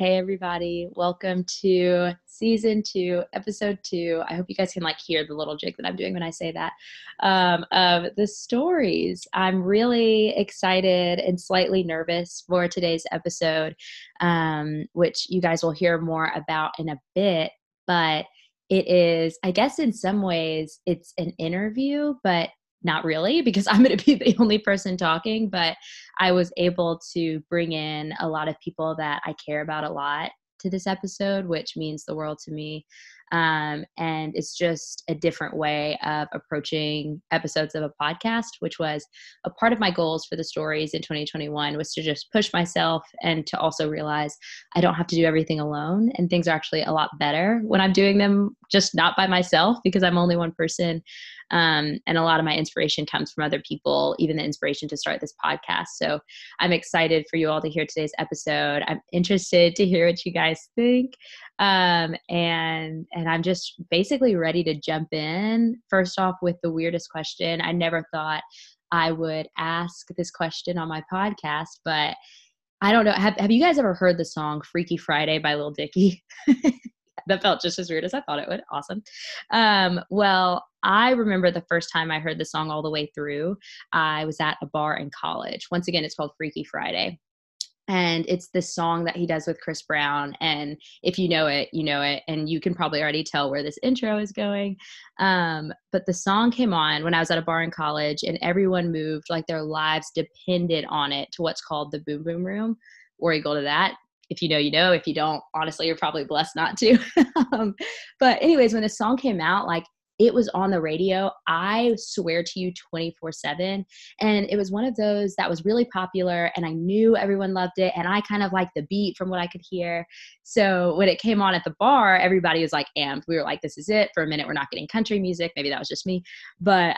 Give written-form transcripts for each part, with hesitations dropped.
Hey everybody, welcome to season 2, episode 2. I hope you guys can hear the little jig that I'm doing when I say that, of the stories. I'm really excited and slightly nervous for today's episode, which you guys will hear more about in a bit, but it is, I guess in some ways it's an interview, but not really, because I'm going to be the only person talking, but I was able to bring in a lot of people that I care about a lot to this episode, which means the world to me. And it's just a different way of approaching episodes of a podcast, which was a part of my goals for the stories in 2021 was to just push myself and to also realize I don't have to do everything alone. And things are actually a lot better when I'm doing them just not by myself, because I'm only one person. And a lot of my inspiration comes from other people, even the inspiration to start this podcast. So I'm excited for you all to hear today's episode. I'm interested to hear what you guys think. And I'm just basically ready to jump in. First off, with the weirdest question. I never thought I would ask this question on my podcast, but I don't know. Have you guys ever heard the song Freaky Friday by Lil Dicky? That felt just as weird as I thought it would. Awesome. Well, I remember the first time I heard the song all the way through. I was at a bar in college. Once again, it's called Freaky Friday. And it's this song that he does with Chris Brown. And if you know it, you know it. And you can probably already tell where this intro is going. But the song came on when I was at a bar in college, and everyone moved like their lives depended on it to what's called the Boom Boom Room, or you go to that. If you know, you know. If you don't, honestly, you're probably blessed not to. But anyways, when the song came out, it was on the radio, I swear to you, 24/7. And it was one of those that was really popular, and I knew everyone loved it. And I kind of liked the beat from what I could hear. So when it came on at the bar, everybody was amped. We were this is it. For a minute, we're not getting country music. Maybe that was just me. But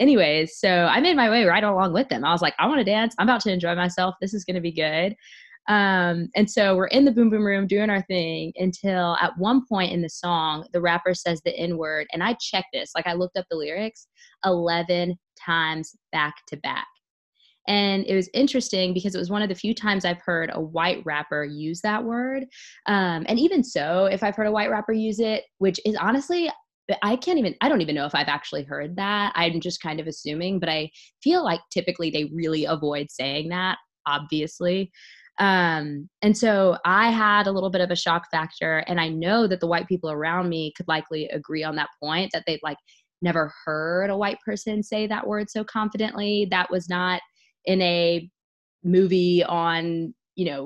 anyways, so I made my way right along with them. I was like, I want to dance. I'm about to enjoy myself. This is going to be good. And so we're in the Boom Boom Room doing our thing until at one point in the song, the rapper says the N-word. And I checked this, I looked up the lyrics 11 times back to back. And it was interesting because it was one of the few times I've heard a white rapper use that word. And even so, if I've heard a white rapper use it, which is honestly, I don't even know if I've actually heard that. I'm just kind of assuming, but I feel like typically they really avoid saying that, obviously. And so I had a little bit of a shock factor, and I know that the white people around me could likely agree on that point, that they'd never heard a white person say that word so confidently. That was not in a movie on,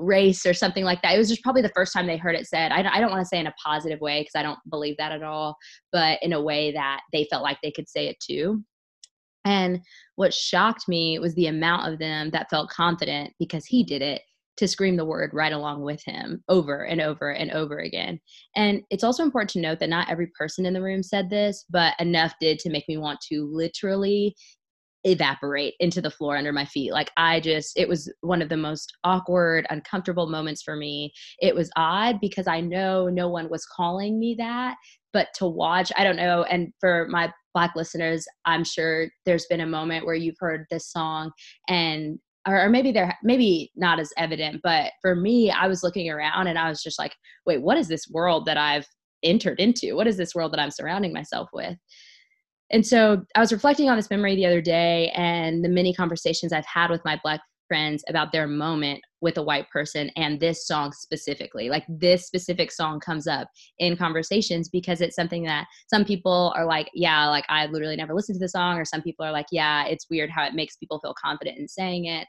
race or something like that. It was just probably the first time they heard it said. I don't want to say in a positive way, because I don't believe that at all, but in a way that they felt like they could say it too. And what shocked me was the amount of them that felt confident because he did it, to scream the word right along with him over and over and over again. And it's also important to note that not every person in the room said this, but enough did to make me want to literally evaporate into the floor under my feet. It was one of the most awkward, uncomfortable moments for me. It was odd because I know no one was calling me that, but to watch, I don't know. And for my Black listeners, I'm sure there's been a moment where you've heard this song and or maybe not as evident, but for me, I was looking around and I was just wait, what is this world that I've entered into? What is this world that I'm surrounding myself with? And so I was reflecting on this memory the other day and the many conversations I've had with my Black friends about their moment with a white person and this song specifically. This specific song comes up in conversations because it's something that some people are yeah, I literally never listened to the song, or some people are yeah, it's weird how it makes people feel confident in saying it.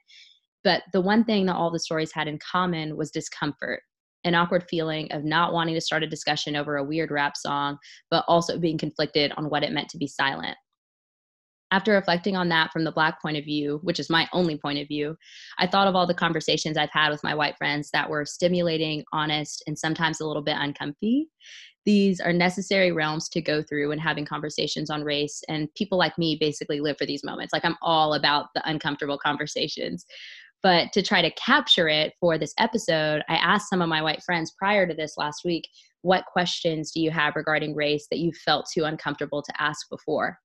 But the one thing that all the stories had in common was discomfort, an awkward feeling of not wanting to start a discussion over a weird rap song, but also being conflicted on what it meant to be silent. After reflecting on that from the Black point of view, which is my only point of view, I thought of all the conversations I've had with my white friends that were stimulating, honest, and sometimes a little bit uncomfy. These are necessary realms to go through when having conversations on race, and people like me basically live for these moments. I'm all about the uncomfortable conversations. But to try to capture it for this episode, I asked some of my white friends prior to this last week, what questions do you have regarding race that you felt too uncomfortable to ask before?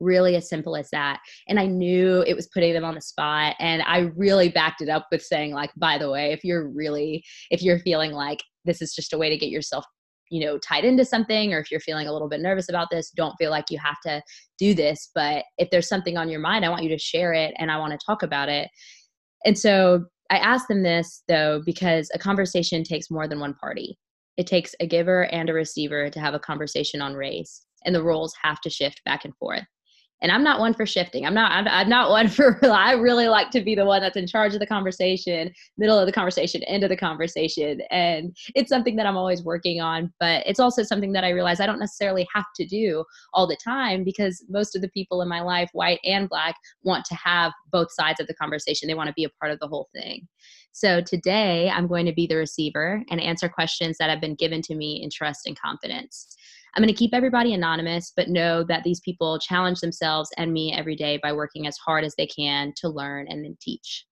Really as simple as that. And I knew it was putting them on the spot. And I really backed it up with saying, like, by the way, if you're feeling like this is just a way to get yourself, you know, tied into something, or if you're feeling a little bit nervous about this, don't feel like you have to do this. But if there's something on your mind, I want you to share it and I want to talk about it. And so I asked them this, though, because a conversation takes more than one party. It takes a giver and a receiver to have a conversation on race, and the roles have to shift back and forth. And I'm not one for shifting. I'm not one for, I really like to be the one that's in charge of the conversation, middle of the conversation, end of the conversation. And it's something that I'm always working on, but it's also something that I realize I don't necessarily have to do all the time, because most of the people in my life, white and black, want to have both sides of the conversation. They want to be a part of the whole thing. So today I'm going to be the receiver and answer questions that have been given to me in trust and confidence. I'm going to keep everybody anonymous, but know that these people challenge themselves and me every day by working as hard as they can to learn and then teach.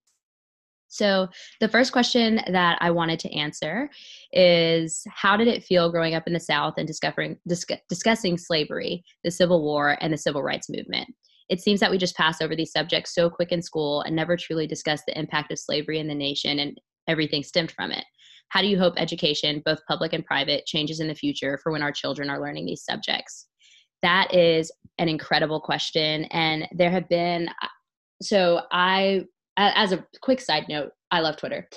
So the first question that I wanted to answer is, how did it feel growing up in the South and discussing slavery, the Civil War, and the Civil Rights Movement? It seems that we just pass over these subjects so quick in school and never truly discuss the impact of slavery in the nation and everything stemmed from it. How do you hope education, both public and private, changes in the future for when our children are learning these subjects? That is an incredible question. And there have been, so I, as a quick side note, I love Twitter.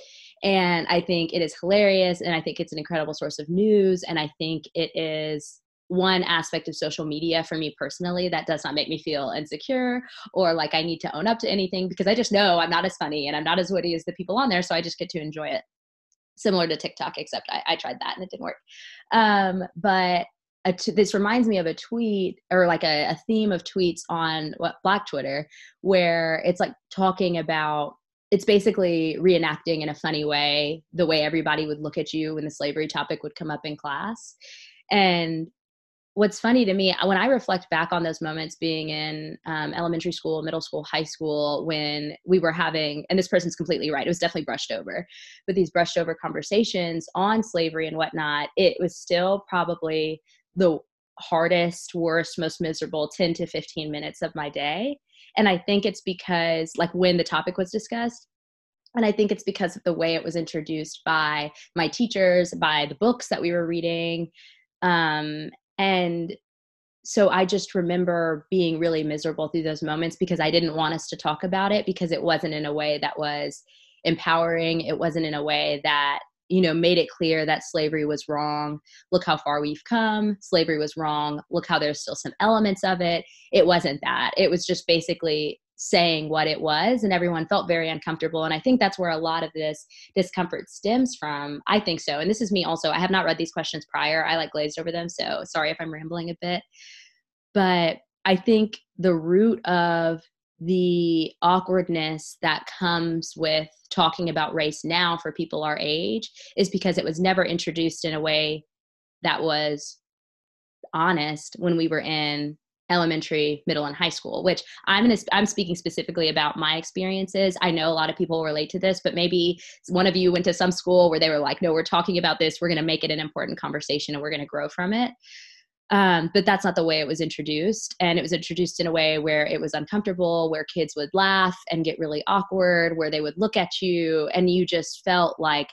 And I think it is hilarious. And I think it's an incredible source of news. And I think it is one aspect of social media for me personally that does not make me feel insecure or like I need to own up to anything, because I just know I'm not as funny and I'm not as witty as the people on there. So I just get to enjoy it. Similar to TikTok, except I tried that and it didn't work. But this reminds me of a tweet, or like a theme of tweets on Black Twitter, where it's like talking about, it's basically reenacting in a funny way the way everybody would look at you when the slavery topic would come up in class. And what's funny to me, when I reflect back on those moments being in elementary school, middle school, high school, when we were having, and this person's completely right, it was definitely brushed over, but these brushed over conversations on slavery and whatnot, it was still probably the hardest, worst, most miserable 10 to 15 minutes of my day. And I think it's because, like, when the topic was discussed, and I think it's because of the way it was introduced by my teachers, by the books that we were reading, and so I just remember being really miserable through those moments, because I didn't want us to talk about it, because it wasn't in a way that was empowering. It wasn't in a way that, you know, made it clear that slavery was wrong. Look how far we've come. Slavery was wrong. Look how there's still some elements of it. It wasn't that. It was just basically saying what it was, and everyone felt very uncomfortable. And I think that's where a lot of this discomfort stems from. I think so. And this is me also. I have not read these questions prior. I like glazed over them. So sorry if I'm rambling a bit, but I think the root of the awkwardness that comes with talking about race now for people our age is because it was never introduced in a way that was honest when we were in elementary, middle, and high school, which I'm speaking specifically about my experiences. I know a lot of people relate to this, but maybe one of you went to some school where they were like, no, we're talking about this. We're going to make it an important conversation and we're going to grow from it. But that's not the way it was introduced. And it was introduced in a way where it was uncomfortable, where kids would laugh and get really awkward, where they would look at you and you just felt like,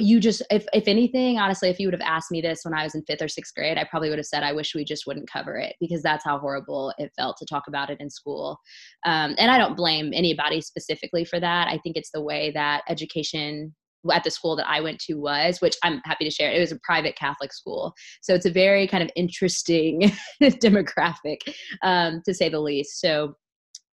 if anything, honestly, if you would have asked me this when I was in 5th or 6th grade, I probably would have said, I wish we just wouldn't cover it, because that's how horrible it felt to talk about it in school. And I don't blame anybody specifically for that. I think it's the way that education at the school that I went to was, which I'm happy to share. It was a private Catholic school. So it's a very kind of interesting demographic, to say the least. So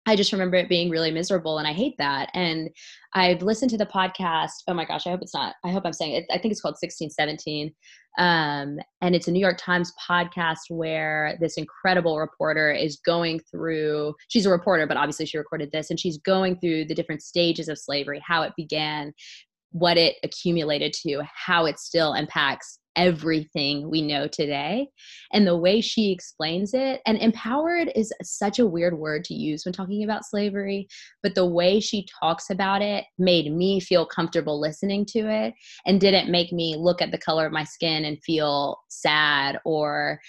I just remember it being really miserable, and I hate that. And I've listened to the podcast. Oh my gosh, I hope it's not. I hope I'm saying it. I think it's called 1619. And it's a New York Times podcast where this incredible reporter is going through, she's a reporter, but obviously she recorded this, and she's going through the different stages of slavery, how it began, what it accumulated to, how it still impacts everything we know today. And the way she explains it, and empowered is such a weird word to use when talking about slavery, but the way she talks about it made me feel comfortable listening to it, and didn't make me look at the color of my skin and feel sad or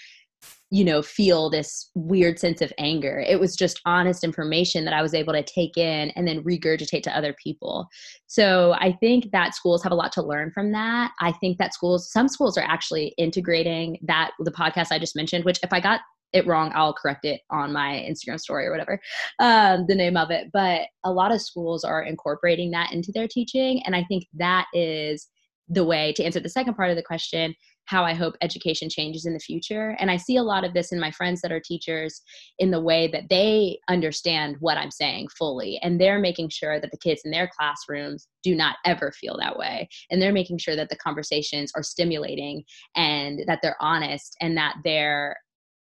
you know, feel this weird sense of anger. It was just honest information that I was able to take in and then regurgitate to other people. So I think that schools have a lot to learn from that. I think that some schools are actually integrating that, the podcast I just mentioned, which if I got it wrong, I'll correct it on my Instagram story or whatever, the name of it. But a lot of schools are incorporating that into their teaching. And I think that is the way to answer the second part of the question, how I hope education changes in the future. And I see a lot of this in my friends that are teachers in the way that they understand what I'm saying fully. And they're making sure that the kids in their classrooms do not ever feel that way. And they're making sure that the conversations are stimulating and that they're honest and that they're,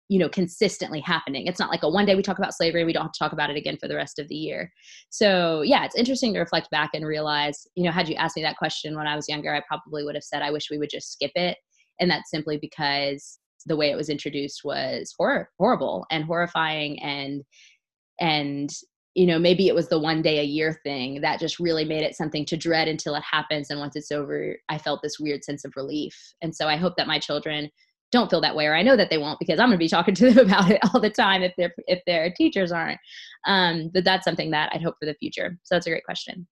you know, consistently happening. It's not like a one day we talk about slavery, we don't have to talk about it again for the rest of the year. So yeah, it's interesting to reflect back and realize, you know, had you asked me that question when I was younger, I probably would have said, I wish we would just skip it. And that's simply because the way it was introduced was horrible and horrifying. And, you know, maybe it was the one day a year thing that just really made it something to dread until it happens. And once it's over, I felt this weird sense of relief. And so I hope that my children don't feel that way, or I know that they won't, because I'm going to be talking to them about it all the time if their teachers aren't. But that's something that I'd hope for the future. So that's a great question.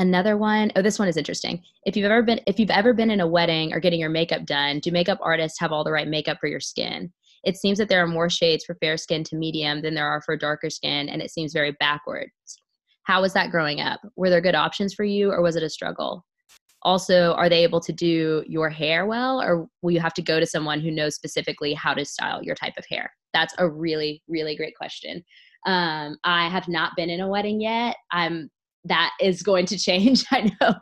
Another one, oh, this one is interesting. If you've ever been in a wedding or getting your makeup done, do makeup artists have all the right makeup for your skin? It seems that there are more shades for fair skin to medium than there are for darker skin, and it seems very backwards. How was that growing up? Were there good options for you, or was it a struggle? Also, are they able to do your hair well, or will you have to go to someone who knows specifically how to style your type of hair? That's a really, really great question. I have not been in a wedding yet. That is going to change, I know,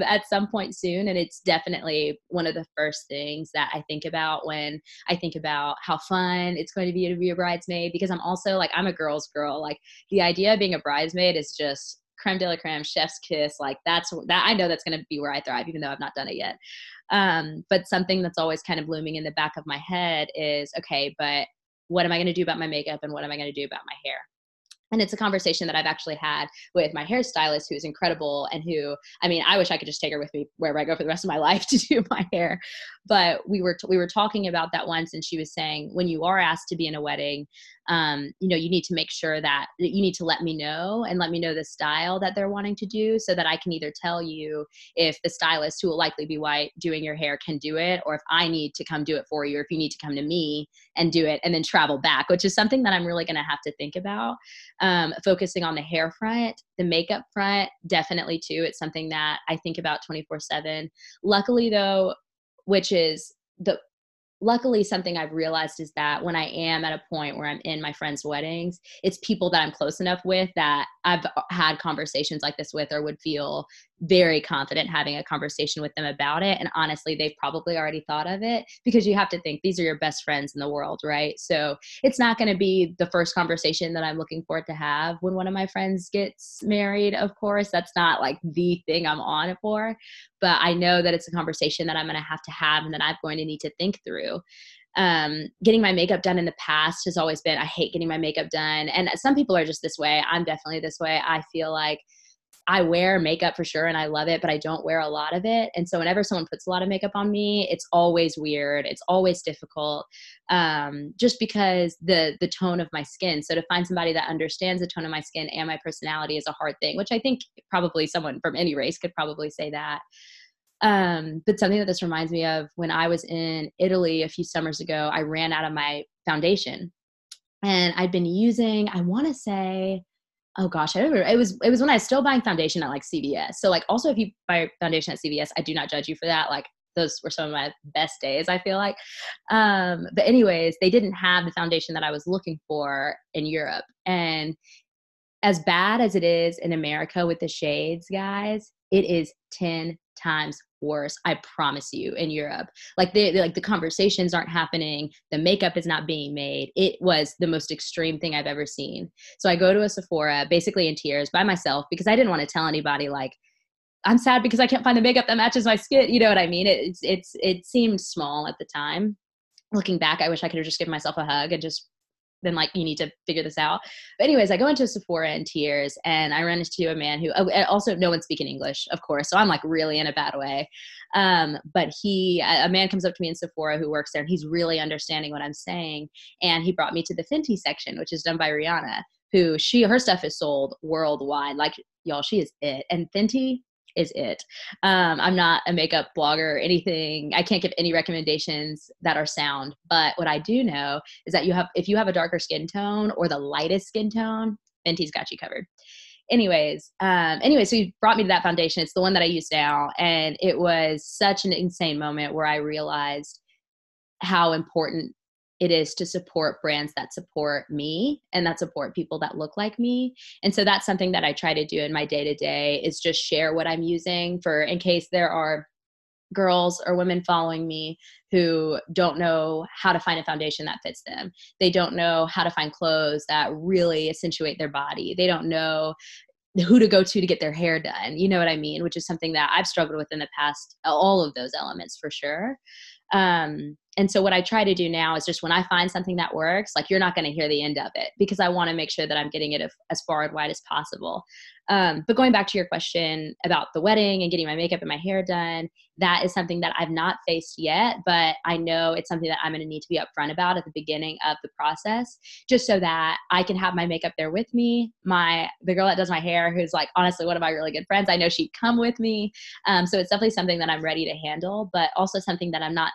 at some point soon. And it's definitely one of the first things that I think about when I think about how fun it's going to be a bridesmaid, because I'm also like, I'm a girl's girl. Like the idea of being a bridesmaid is just creme de la creme, chef's kiss. Like that I know that's going to be where I thrive, even though I've not done it yet. But something that's always kind of looming in the back of my head is, okay, but what am I going to do about my makeup, and what am I going to do about my hair? And it's a conversation that I've actually had with my hairstylist, who is incredible, and who, I mean, I wish I could just take her with me wherever I go for the rest of my life to do my hair. But we were talking about that once, and she was saying, when you are asked to be in a wedding, you know, you need to make sure that you need to let me know the style that they're wanting to do, so that I can either tell you if the stylist, who will likely be white, doing your hair can do it, or if I need to come do it for you, or if you need to come to me and do it and then travel back, which is something that I'm really going to have to think about. Focusing on the hair front, the makeup front, definitely too. It's something that I think about 24/7. Luckily though, luckily something I've realized is that when I am at a point where I'm in my friends' weddings, it's people that I'm close enough with that I've had conversations like this with, or would feel very confident having a conversation with them about it. And honestly, they've probably already thought of it, because you have to think these are your best friends in the world, right? So it's not going to be the first conversation that I'm looking forward to have when one of my friends gets married, of course. That's not like the thing I'm on it for, but I know that it's a conversation that I'm going to have and that I'm going to need to think through. Getting my makeup done in the past has always been, I hate getting my makeup done. And some people are just this way. I'm definitely this way. I feel like I wear makeup for sure and I love it, but I don't wear a lot of it. And so whenever someone puts a lot of makeup on me, it's always weird. It's always difficult, just because the tone of my skin. So to find somebody that understands the tone of my skin and my personality is a hard thing, which I think probably someone from any race could probably say that. But something that this reminds me of, when I was in Italy a few summers ago, I ran out of my foundation, and I'd been using, I want to say, oh gosh, I don't remember. It was when I was still buying foundation at like CVS. So like, also if you buy foundation at CVS, I do not judge you for that. Like those were some of my best days, I feel like. But anyways, they didn't have the foundation that I was looking for in Europe. And as bad as it is in America with the shades, guys, it is 10 times worse, I promise you, in Europe. Like the conversations aren't happening, the makeup is not being made. It was the most extreme thing I've ever seen. So I go to a Sephora basically in tears by myself, because I didn't want to tell anybody like, I'm sad because I can't find the makeup that matches my skin. You know what I mean? It seemed small at the time. Looking back, I wish I could have just given myself a hug and just then like you need to figure this out. But anyways, I go into Sephora in tears and I run into a man who, also no one's speaking English, of course. So I'm like really in a bad way. But a man comes up to me in Sephora who works there and he's really understanding what I'm saying. And he brought me to the Fenty section, which is done by Rihanna, who her stuff is sold worldwide. Like y'all, she is it. And Fenty is it. I'm not a makeup blogger or anything. I can't give any recommendations that are sound, but what I do know is that if you have a darker skin tone or the lightest skin tone, Fenty's got you covered. Anyway, so you brought me to that foundation. It's the one that I use now. And it was such an insane moment where I realized how important it is to support brands that support me and that support people that look like me. And so that's something that I try to do in my day-to-day is just share what I'm using in case there are girls or women following me who don't know how to find a foundation that fits them. They don't know how to find clothes that really accentuate their body. They don't know who to go to get their hair done. You know what I mean? Which is something that I've struggled with in the past, all of those elements for sure. And so what I try to do now is just when I find something that works, like you're not going to hear the end of it because I want to make sure that I'm getting it as far and wide as possible. But going back to your question about the wedding and getting my makeup and my hair done, that is something that I've not faced yet, but I know it's something that I'm going to need to be upfront about at the beginning of the process, just so that I can have my makeup there with me. The girl that does my hair, who's like, honestly, one of my really good friends, I know she'd come with me. So it's definitely something that I'm ready to handle, but also something that I'm not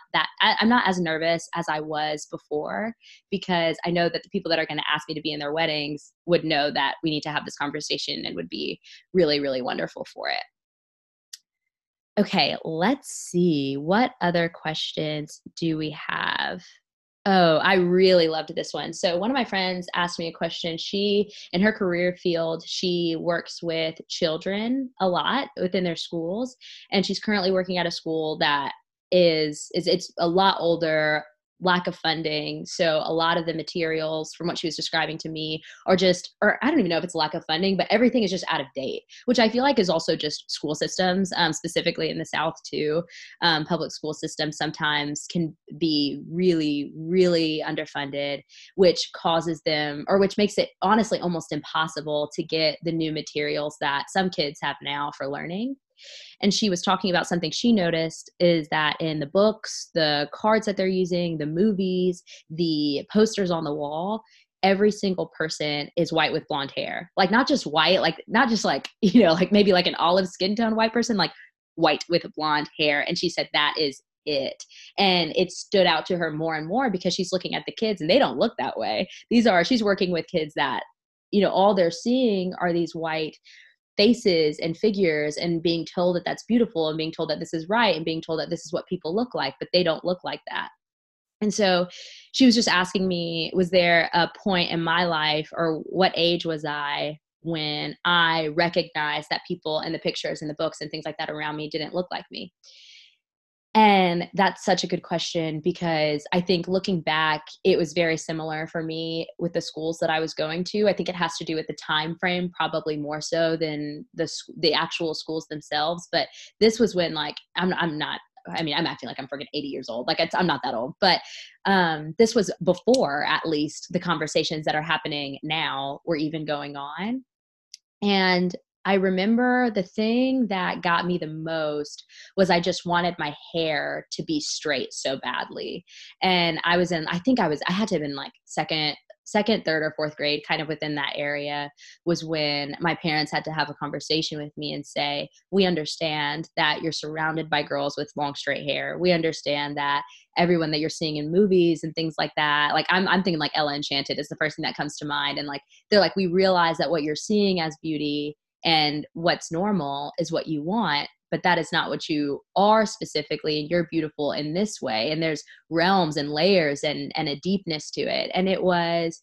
as nervous as I was before, because I know that the people that are going to ask me to be in their weddings would know that we need to have this conversation and would be really, really wonderful for it. Okay, let's see. What other questions do we have? Oh, I really loved this one. So one of my friends asked me a question. She, in her career field, she works with children a lot within their schools, and she's currently working at a school that it's a lot older, lack of funding. So a lot of the materials from what she was describing to me are or I don't even know if it's lack of funding, but everything is just out of date, which I feel like is also just school systems, specifically in the South too. Public school systems sometimes can be really, really underfunded, which makes it honestly almost impossible to get the new materials that some kids have now for learning. And she was talking about something she noticed is that in the books, the cards that they're using, the movies, the posters on the wall, every single person is white with blonde hair. Like not just white, like not just like, you know, like maybe like an olive skin tone white person, like white with blonde hair. And she said that is it. And it stood out to her more and more because she's looking at the kids and they don't look that way. She's working with kids that, you know, all they're seeing are these white faces and figures and being told that that's beautiful and being told that this is right and being told that this is what people look like, but they don't look like that. And so she was just asking me, was there a point in my life or what age was I when I recognized that people in the pictures and the books and things like that around me didn't look like me? And that's such a good question because I think looking back, it was very similar for me with the schools that I was going to. I think it has to do with the time frame, probably more so than the actual schools themselves. But this was when like I'm acting like I'm freaking 80 years old. Like I'm not that old, but this was before at least the conversations that are happening now were even going on. And I remember the thing that got me the most was I just wanted my hair to be straight so badly. And I had to have been like second, third or fourth grade, kind of within that area was when my parents had to have a conversation with me and say, we understand that you're surrounded by girls with long straight hair. We understand that everyone that you're seeing in movies and things like that. Like I'm thinking like Ella Enchanted is the first thing that comes to mind. And like, they're like, we realize that what you're seeing as beauty and what's normal is what you want, but that is not what you are specifically. And you're beautiful in this way. And there's realms and layers and a deepness to it. And it was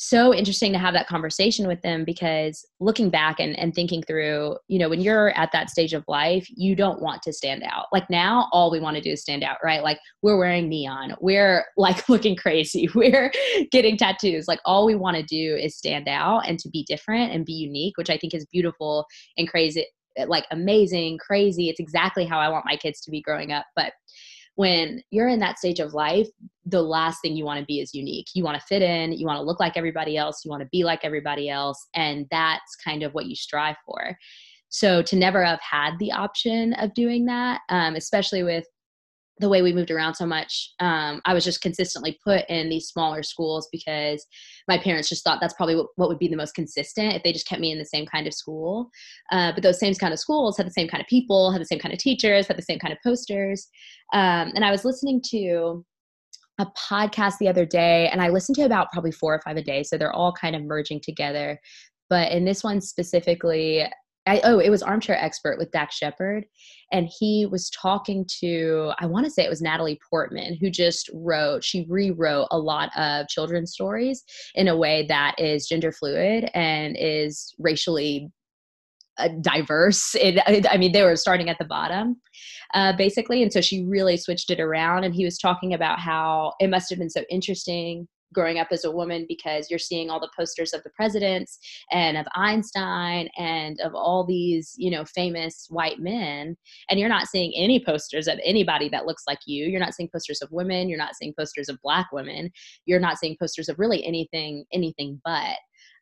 so interesting to have that conversation with them because looking back and thinking through, you know, when you're at that stage of life, you don't want to stand out. Like now, all we want to do is stand out, right? Like we're wearing neon, we're like looking crazy, we're getting tattoos. Like all we want to do is stand out and to be different and be unique, which I think is beautiful and crazy, like amazing, crazy. It's exactly how I want my kids to be growing up. But when you're in that stage of life, the last thing you want to be is unique. You want to fit in, you want to look like everybody else, you want to be like everybody else. And that's kind of what you strive for. So to never have had the option of doing that, especially with the way we moved around so much, I was just consistently put in these smaller schools because my parents just thought that's probably what would be the most consistent if they just kept me in the same kind of school. But those same kind of schools had the same kind of people, had the same kind of teachers, had the same kind of posters. And I was listening to a podcast the other day, and I listened to about probably 4 or 5 a day. So they're all kind of merging together. But in this one specifically, it was Armchair Expert with Dax Shepard. And he was talking to, I want to say it was Natalie Portman, who she rewrote a lot of children's stories in a way that is gender fluid and is racially diverse. They were starting at the bottom, basically. And so she really switched it around. And he was talking about how it must have been so interesting growing up as a woman, because you're seeing all the posters of the presidents and of Einstein and of all these, famous white men, and you're not seeing any posters of anybody that looks like you. You're not seeing posters of women. You're not seeing posters of Black women. You're not seeing posters of really anything but.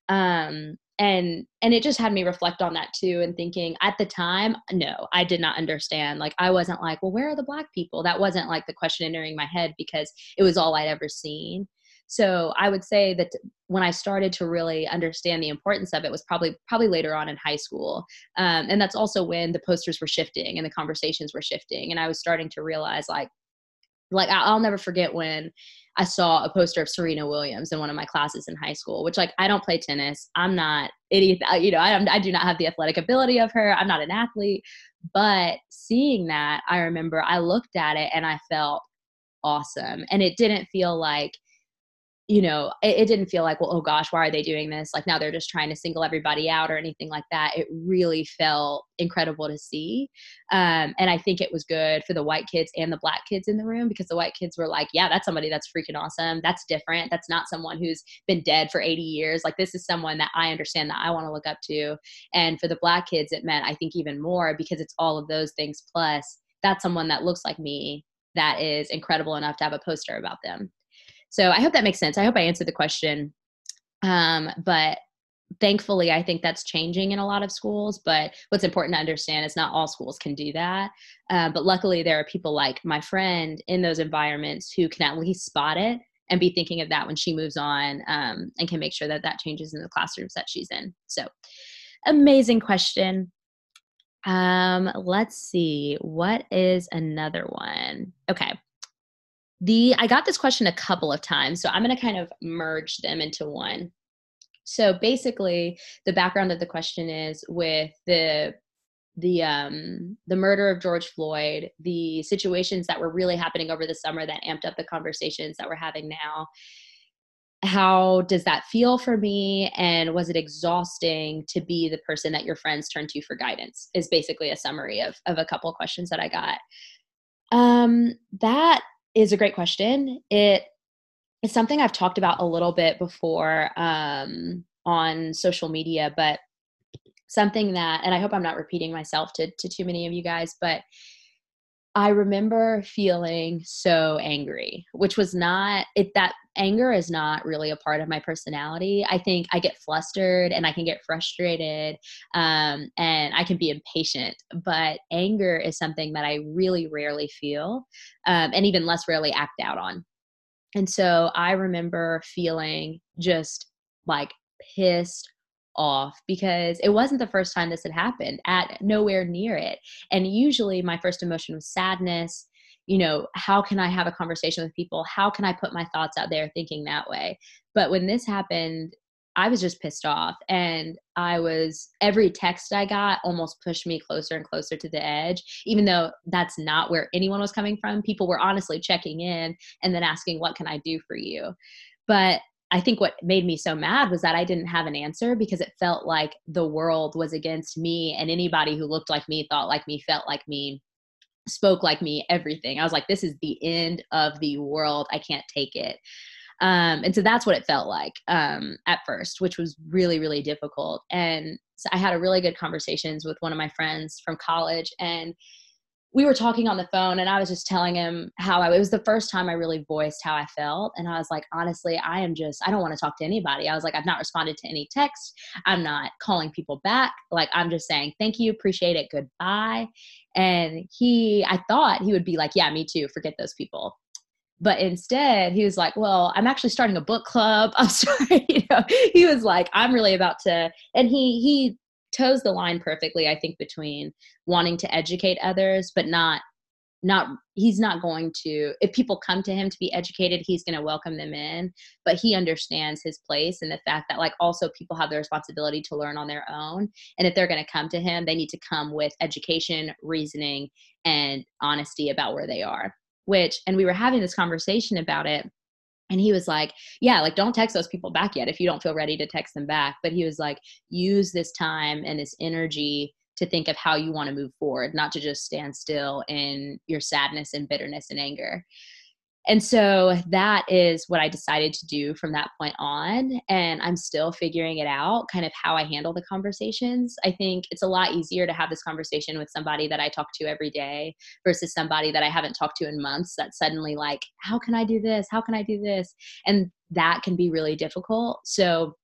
And it just had me reflect on that too, and thinking at the time, no, I did not understand. Like, I wasn't like, well, where are the Black people? That wasn't like the question entering my head, because it was all I'd ever seen. So I would say that when I started to really understand the importance of it was probably later on in high school. And that's also when the posters were shifting and the conversations were shifting. And I was starting to realize, like I'll never forget when I saw a poster of Serena Williams in one of my classes in high school, which, like, I don't play tennis. I'm not idiot. I do not have the athletic ability of her. I'm not an athlete. But seeing that, I remember I looked at it and I felt awesome. And it didn't feel like, it didn't feel like, well, oh gosh, why are they doing this? Like, now they're just trying to single everybody out or anything like that. It really felt incredible to see. And I think it was good for the white kids and the Black kids in the room, because the white kids were like, yeah, that's somebody that's freaking awesome. That's different. That's not someone who's been dead for 80 years. Like, this is someone that I understand that I want to look up to. And for the Black kids, it meant, I think, even more, because it's all of those things. Plus, that's someone that looks like me, that is incredible enough to have a poster about them. So I hope that makes sense. I hope I answered the question. But thankfully, I think that's changing in a lot of schools. But what's important to understand is not all schools can do that. But luckily, there are people like my friend in those environments who can at least spot it and be thinking of that when she moves on, and can make sure that that changes in the classrooms that she's in. So, amazing question. Let's see. What is another one? Okay. I got this question a couple of times, so I'm going to kind of merge them into one. So basically, the background of the question is, with the murder of George Floyd, the situations that were really happening over the summer that amped up the conversations that we're having now, how does that feel for me? And was it exhausting to be the person that your friends turn to for guidance? Is basically a summary of a couple of questions that I got. That is a great question. It is something I've talked about a little bit before on social media, but something that, and I hope I'm not repeating myself to too many of you guys, but I remember feeling so angry, which was not it. That anger is not really a part of my personality. I think I get flustered and I can get frustrated, and I can be impatient, but anger is something that I really rarely feel, and even less rarely act out on. And so I remember feeling just like pissed off, because it wasn't the first time this had happened, at nowhere near it. And usually my first emotion was sadness. How can I have a conversation with people? How can I put my thoughts out there thinking that way? But when this happened, I was just pissed off, and every text I got almost pushed me closer and closer to the edge, even though that's not where anyone was coming from. People were honestly checking in and then asking, what can I do for you? But I think what made me so mad was that I didn't have an answer, because it felt like the world was against me, and anybody who looked like me, thought like me, felt like me, spoke like me, everything. I was like, this is the end of the world. I can't take it. And so that's what it felt like at first, which was really, really difficult. And so I had a really good conversations with one of my friends from college, and we were talking on the phone and I was just telling him how it was the first time I really voiced how I felt. And I was like, honestly, I don't want to talk to anybody. I was like, I've not responded to any text. I'm not calling people back. Like, I'm just saying, thank you. Appreciate it. Goodbye. And I thought he would be like, yeah, me too. Forget those people. But instead he was like, well, I'm actually starting a book club. I'm sorry. He was like, I'm really about to, and he toes the line perfectly, I think, between wanting to educate others, but he's not going to, if people come to him to be educated, he's going to welcome them in, but he understands his place and the fact that, like, also people have the responsibility to learn on their own. And if they're going to come to him, they need to come with education, reasoning, and honesty about where they are, and we were having this conversation about it. And he was like, yeah, like, don't text those people back yet if you don't feel ready to text them back. But he was like, use this time and this energy to think of how you want to move forward, not to just stand still in your sadness and bitterness and anger. And so that is what I decided to do from that point on. And I'm still figuring it out, kind of how I handle the conversations. I think it's a lot easier to have this conversation with somebody that I talk to every day versus somebody that I haven't talked to in months that suddenly, like, how can I do this? How can I do this? And that can be really difficult. So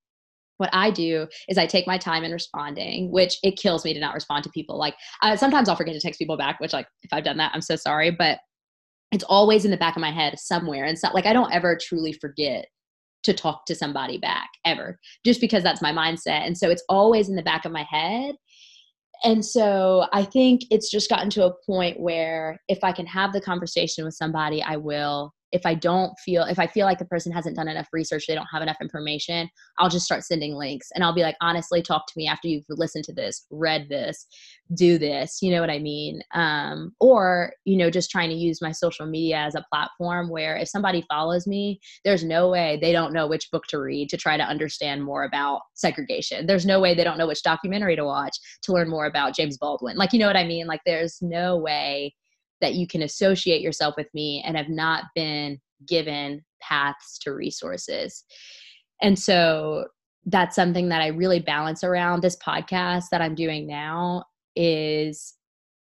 what I do is I take my time in responding, which it kills me to not respond to people. Like, sometimes I'll forget to text people back, which, like, if I've done that, I'm so sorry. But it's always in the back of my head somewhere. And so, like, I don't ever truly forget to talk to somebody back ever, just because that's my mindset. And so it's always in the back of my head. And so I think it's just gotten to a point where if I can have the conversation with somebody, I will. If I feel like the person hasn't done enough research, they don't have enough information, I'll just start sending links and I'll be like, honestly, talk to me after you've listened to this, read this, do this, you know what I mean? Or just trying to use my social media as a platform where if somebody follows me, there's no way they don't know which book to read to try to understand more about segregation. There's no way they don't know which documentary to watch to learn more about James Baldwin. Like, you know what I mean? Like, there's no way that you can associate yourself with me and have not been given paths to resources. And so that's something that I really balance around. This podcast that I'm doing now is,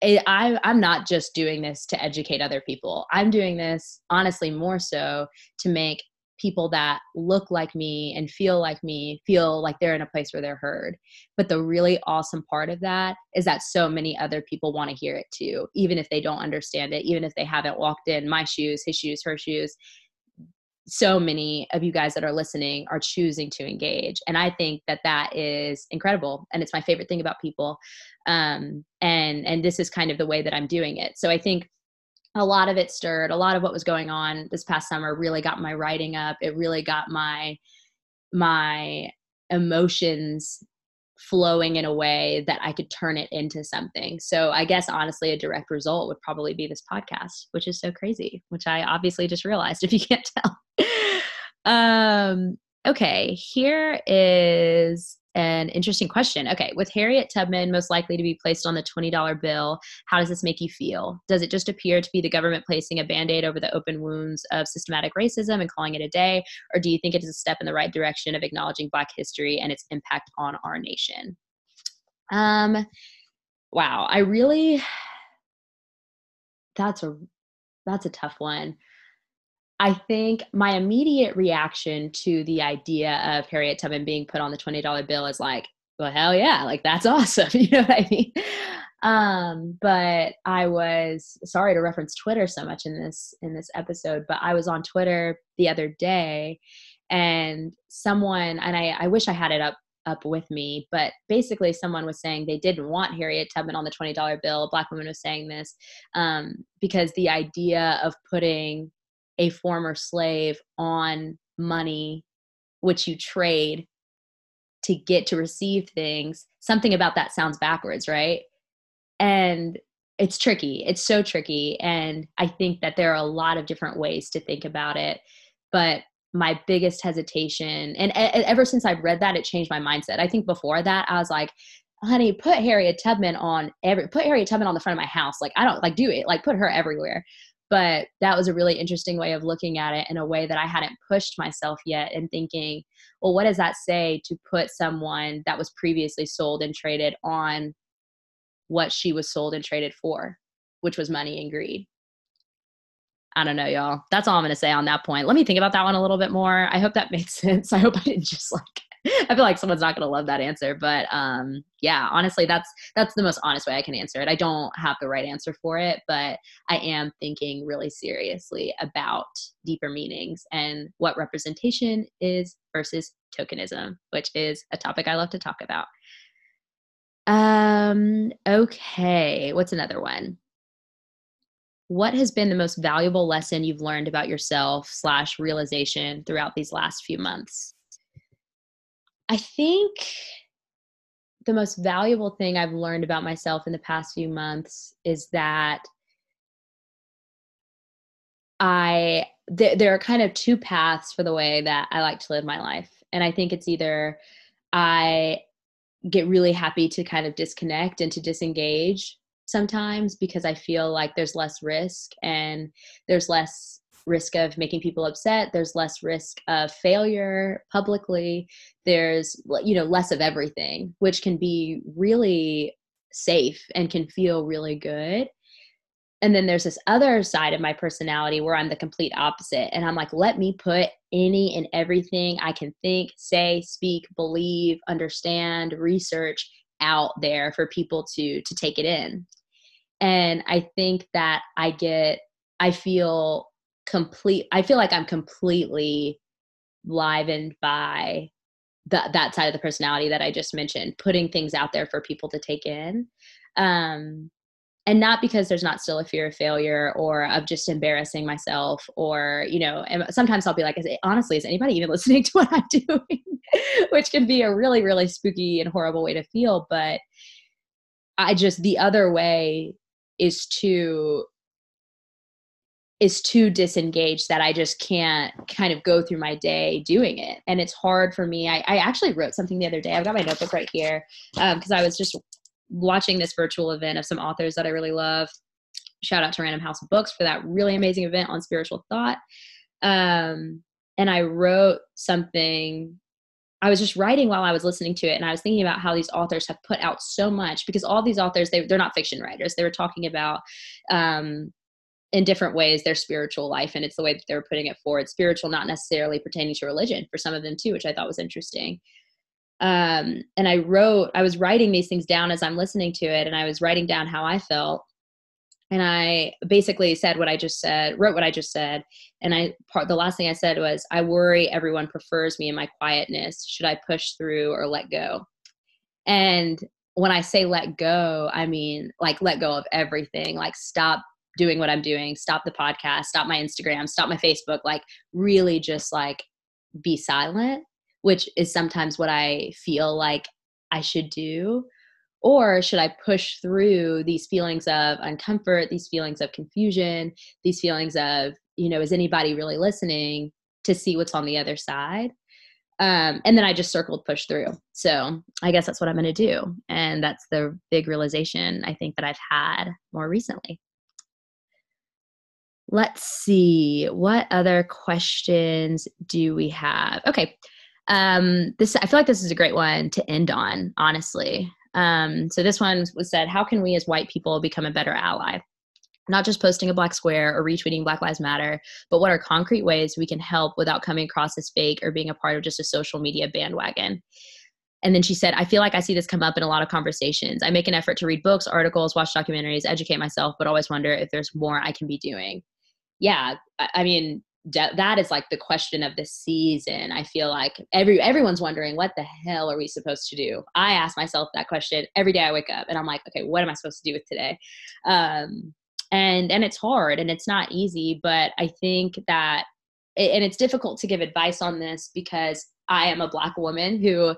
I'm not just doing this to educate other people. I'm doing this, honestly, more so to make people that look like me and feel like me feel like they're in a place where they're heard. But the really awesome part of that is that so many other people want to hear it too, even if they don't understand it, even if they haven't walked in my shoes, his shoes, her shoes. So many of you guys that are listening are choosing to engage. And I think that that is incredible. And it's my favorite thing about people. And this is kind of the way that I'm doing it. So I think a lot of it stirred. A lot of what was going on this past summer really got my writing up. It really got my emotions flowing in a way that I could turn it into something. So I guess, honestly, a direct result would probably be this podcast, which is so crazy, which I obviously just realized if you can't tell. Okay, here is an interesting question. Okay. With Harriet Tubman most likely to be placed on the $20 bill, how does this make you feel? Does it just appear to be the government placing a Band-Aid over the open wounds of systematic racism and calling it a day? Or do you think it is a step in the right direction of acknowledging Black history and its impact on our nation? Wow. That's a tough one. I think my immediate reaction to the idea of Harriet Tubman being put on the $20 bill is like, well, hell yeah, like, that's awesome. You know what I mean? But I was, sorry to reference Twitter so much in this episode, but I was on Twitter the other day and someone, and I wish I had it up with me, but basically someone was saying they didn't want Harriet Tubman on the $20 bill. A Black woman was saying this because the idea of putting a former slave on money, which you trade to get to receive things, something about that sounds backwards, right? And it's tricky. It's so tricky. And I think that there are a lot of different ways to think about it. But my biggest hesitation, and ever since I've read that, it changed my mindset. I think before that, I was like, honey, put Harriet Tubman on the front of my house. Like, I don't, like, do it, like, put her everywhere. But that was a really interesting way of looking at it in a way that I hadn't pushed myself yet, and thinking, well, what does that say to put someone that was previously sold and traded on what she was sold and traded for? which was money and greed. I don't know, y'all. That's all I'm going to say on that point. Let me think about that one a little bit more. I hope that made sense. I hope I didn't just I feel like someone's not going to love that answer, but yeah, honestly, that's the most honest way I can answer it. I don't have the right answer for it, but I am thinking really seriously about deeper meanings and what representation is versus tokenism, which is a topic I love to talk about. Okay. What's another one? What has been the most valuable lesson you've learned about yourself / realization throughout these last few months? I think the most valuable thing I've learned about myself in the past few months is that there are kind of two paths for the way that I like to live my life. And I think it's either I get really happy to kind of disconnect and to disengage sometimes because I feel like there's less risk and there's less risk of making people upset. There's less risk of failure publicly. There's, less of everything, which can be really safe and can feel really good. And then there's this other side of my personality where I'm the complete opposite. And I'm like, let me put any and everything I can think, say, speak, believe, understand, research out there for people to take it in. And I think that I feel like I'm completely livened by that side of the personality that I just mentioned, putting things out there for people to take in. And not because there's not still a fear of failure or of just embarrassing myself or, and sometimes I'll be like, honestly, is anybody even listening to what I'm doing? Which can be a really, really spooky and horrible way to feel. But the other way is to disengage, that I just can't kind of go through my day doing it. And it's hard for me. I actually wrote something the other day. I've got my notebook right here because I was just watching this virtual event of some authors that I really love. Shout out to Random House Books for that really amazing event on spiritual thought. And I wrote something. I was just writing while I was listening to it, and I was thinking about how these authors have put out so much, because all these authors, they're not fiction writers. They were talking about in different ways their spiritual life, and it's the way that they're putting it forward. Spiritual, not necessarily pertaining to religion for some of them too, which I thought was interesting. And I was writing these things down as I'm listening to it, and I was writing down how I felt. And I basically said what I just said, wrote what I just said. And the last thing I said was, I worry everyone prefers me in my quietness. Should I push through or let go? And when I say let go, I mean like let go of everything, like stop doing what I'm doing, stop the podcast, stop my Instagram, stop my Facebook, like really just like be silent, which is sometimes what I feel like I should do. Or should I push through these feelings of uncomfort, these feelings of confusion, these feelings of, is anybody really listening, to see what's on the other side? And then I just circled push through. So I guess that's what I'm going to do. And that's the big realization I think that I've had more recently. Let's see, what other questions do we have? Okay. I feel like this is a great one to end on, honestly. So this one was said, how can we as white people become a better ally? Not just posting a black square or retweeting Black Lives Matter, but what are concrete ways we can help without coming across as fake or being a part of just a social media bandwagon? And then she said, I feel like I see this come up in a lot of conversations. I make an effort to read books, articles, watch documentaries, educate myself, but always wonder if there's more I can be doing. Yeah, I mean, that is like the question of the season. I feel like everyone's wondering, what the hell are we supposed to do? I ask myself that question every day I wake up, and I'm like, okay, what am I supposed to do with today? And it's hard and it's not easy, but I think that, and it's difficult to give advice on this because I am a black woman who,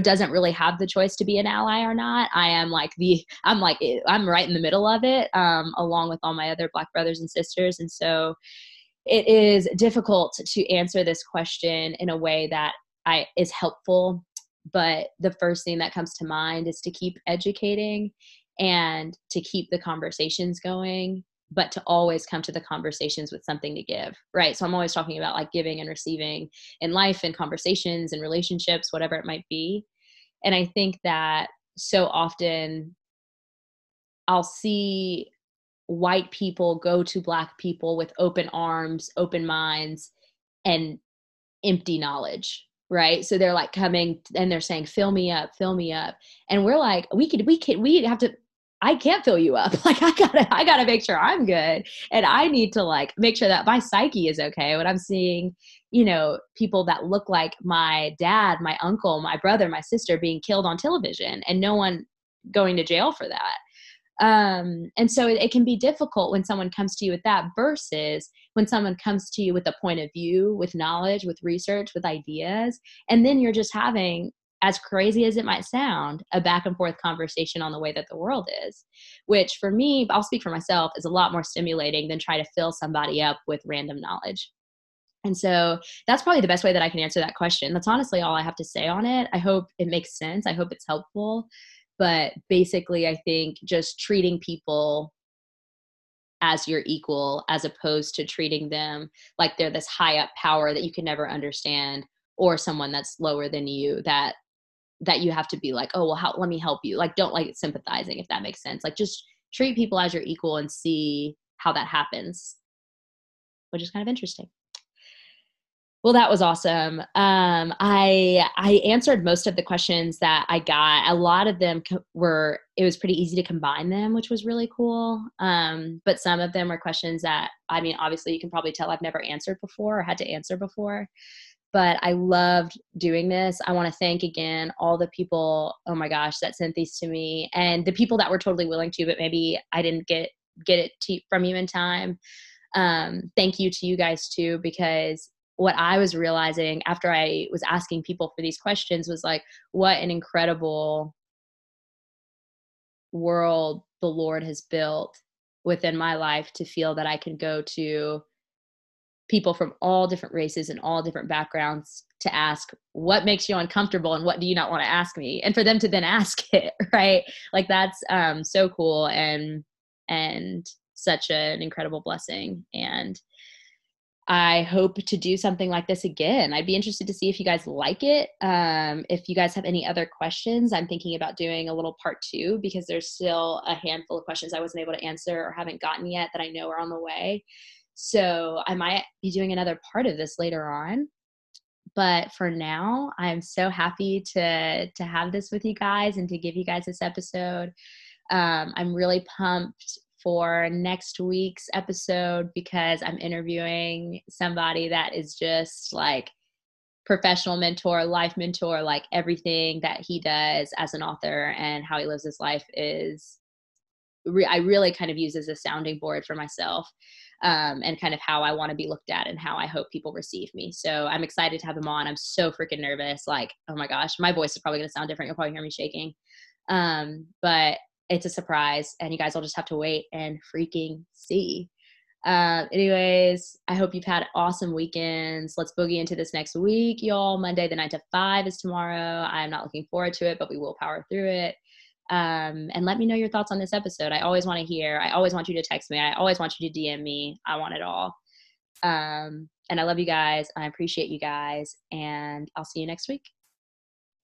doesn't really have the choice to be an ally or not. I'm right in the middle of it, along with all my other black brothers and sisters. And so it is difficult to answer this question in a way that is helpful. But the first thing that comes to mind is to keep educating and to keep the conversations going, but to always come to the conversations with something to give, right? So I'm always talking about like giving and receiving in life and conversations and relationships, whatever it might be. And I think that so often I'll see white people go to Black people with open arms, open minds, and empty knowledge, right? So they're like coming and they're saying, fill me up, fill me up. And we're like, I can't fill you up. Like I gotta make sure I'm good. And I need to like make sure that my psyche is okay. When I'm seeing, you know, people that look like my dad, my uncle, my brother, my sister being killed on television and no one going to jail for that. And so it can be difficult when someone comes to you with that versus when someone comes to you with a point of view, with knowledge, with research, with ideas. And then you're just having, as crazy as it might sound, a back and forth conversation on the way that the world is, which for me, I'll speak for myself, is a lot more stimulating than try to fill somebody up with random knowledge. And so that's probably the best way that I can answer that question. That's honestly all I have to say on it. I hope it makes sense. I hope it's helpful. But basically, I think just treating people as your equal, as opposed to treating them like they're this high up power that you can never understand, or someone that's lower than you that you have to be like, oh, well, let me help you. Like, don't like sympathizing, if that makes sense. Like, just treat people as your equal and see how that happens, which is kind of interesting. Well, that was awesome. I answered most of the questions that I got. A lot of them it was pretty easy to combine them, which was really cool. But some of them are questions that, I mean, obviously you can probably tell I've never answered before or had to answer before, but I loved doing this. I want to thank again all the people, oh my gosh, that sent these to me, and the people that were totally willing to, but maybe I didn't get it from you in time. Thank you to you guys too, because what I was realizing after I was asking people for these questions was like, what an incredible world the Lord has built within my life to feel that I can go to people from all different races and all different backgrounds to ask what makes you uncomfortable and what do you not want to ask me? And for them to then ask it, right? Like that's so cool and such an incredible blessing. And I hope to do something like this again. I'd be interested to see if you guys like it. If you guys have any other questions, I'm thinking about doing a little part 2 because there's still a handful of questions I wasn't able to answer or haven't gotten yet that I know are on the way. So I might be doing another part of this later on. But for now, I'm so happy to have this with you guys and to give you guys this episode. I'm really pumped for next week's episode because I'm interviewing somebody that is just like professional mentor, life mentor, like everything that he does as an author and how he lives his life is, I really kind of use as a sounding board for myself and kind of how I want to be looked at and how I hope people receive me. So I'm excited to have him on. I'm so freaking nervous. Like, oh my gosh, my voice is probably going to sound different. You'll probably hear me shaking. But it's a surprise and you guys will just have to wait and freaking see. Anyways, I hope you've had awesome weekends. Let's boogie into this next week, y'all. Monday, the 9 to 5 is tomorrow. I'm not looking forward to it, but we will power through it. And let me know your thoughts on this episode. I always want to hear. I always want you to text me. I always want you to DM me. I want it all. And I love you guys. I appreciate you guys. And I'll see you next week.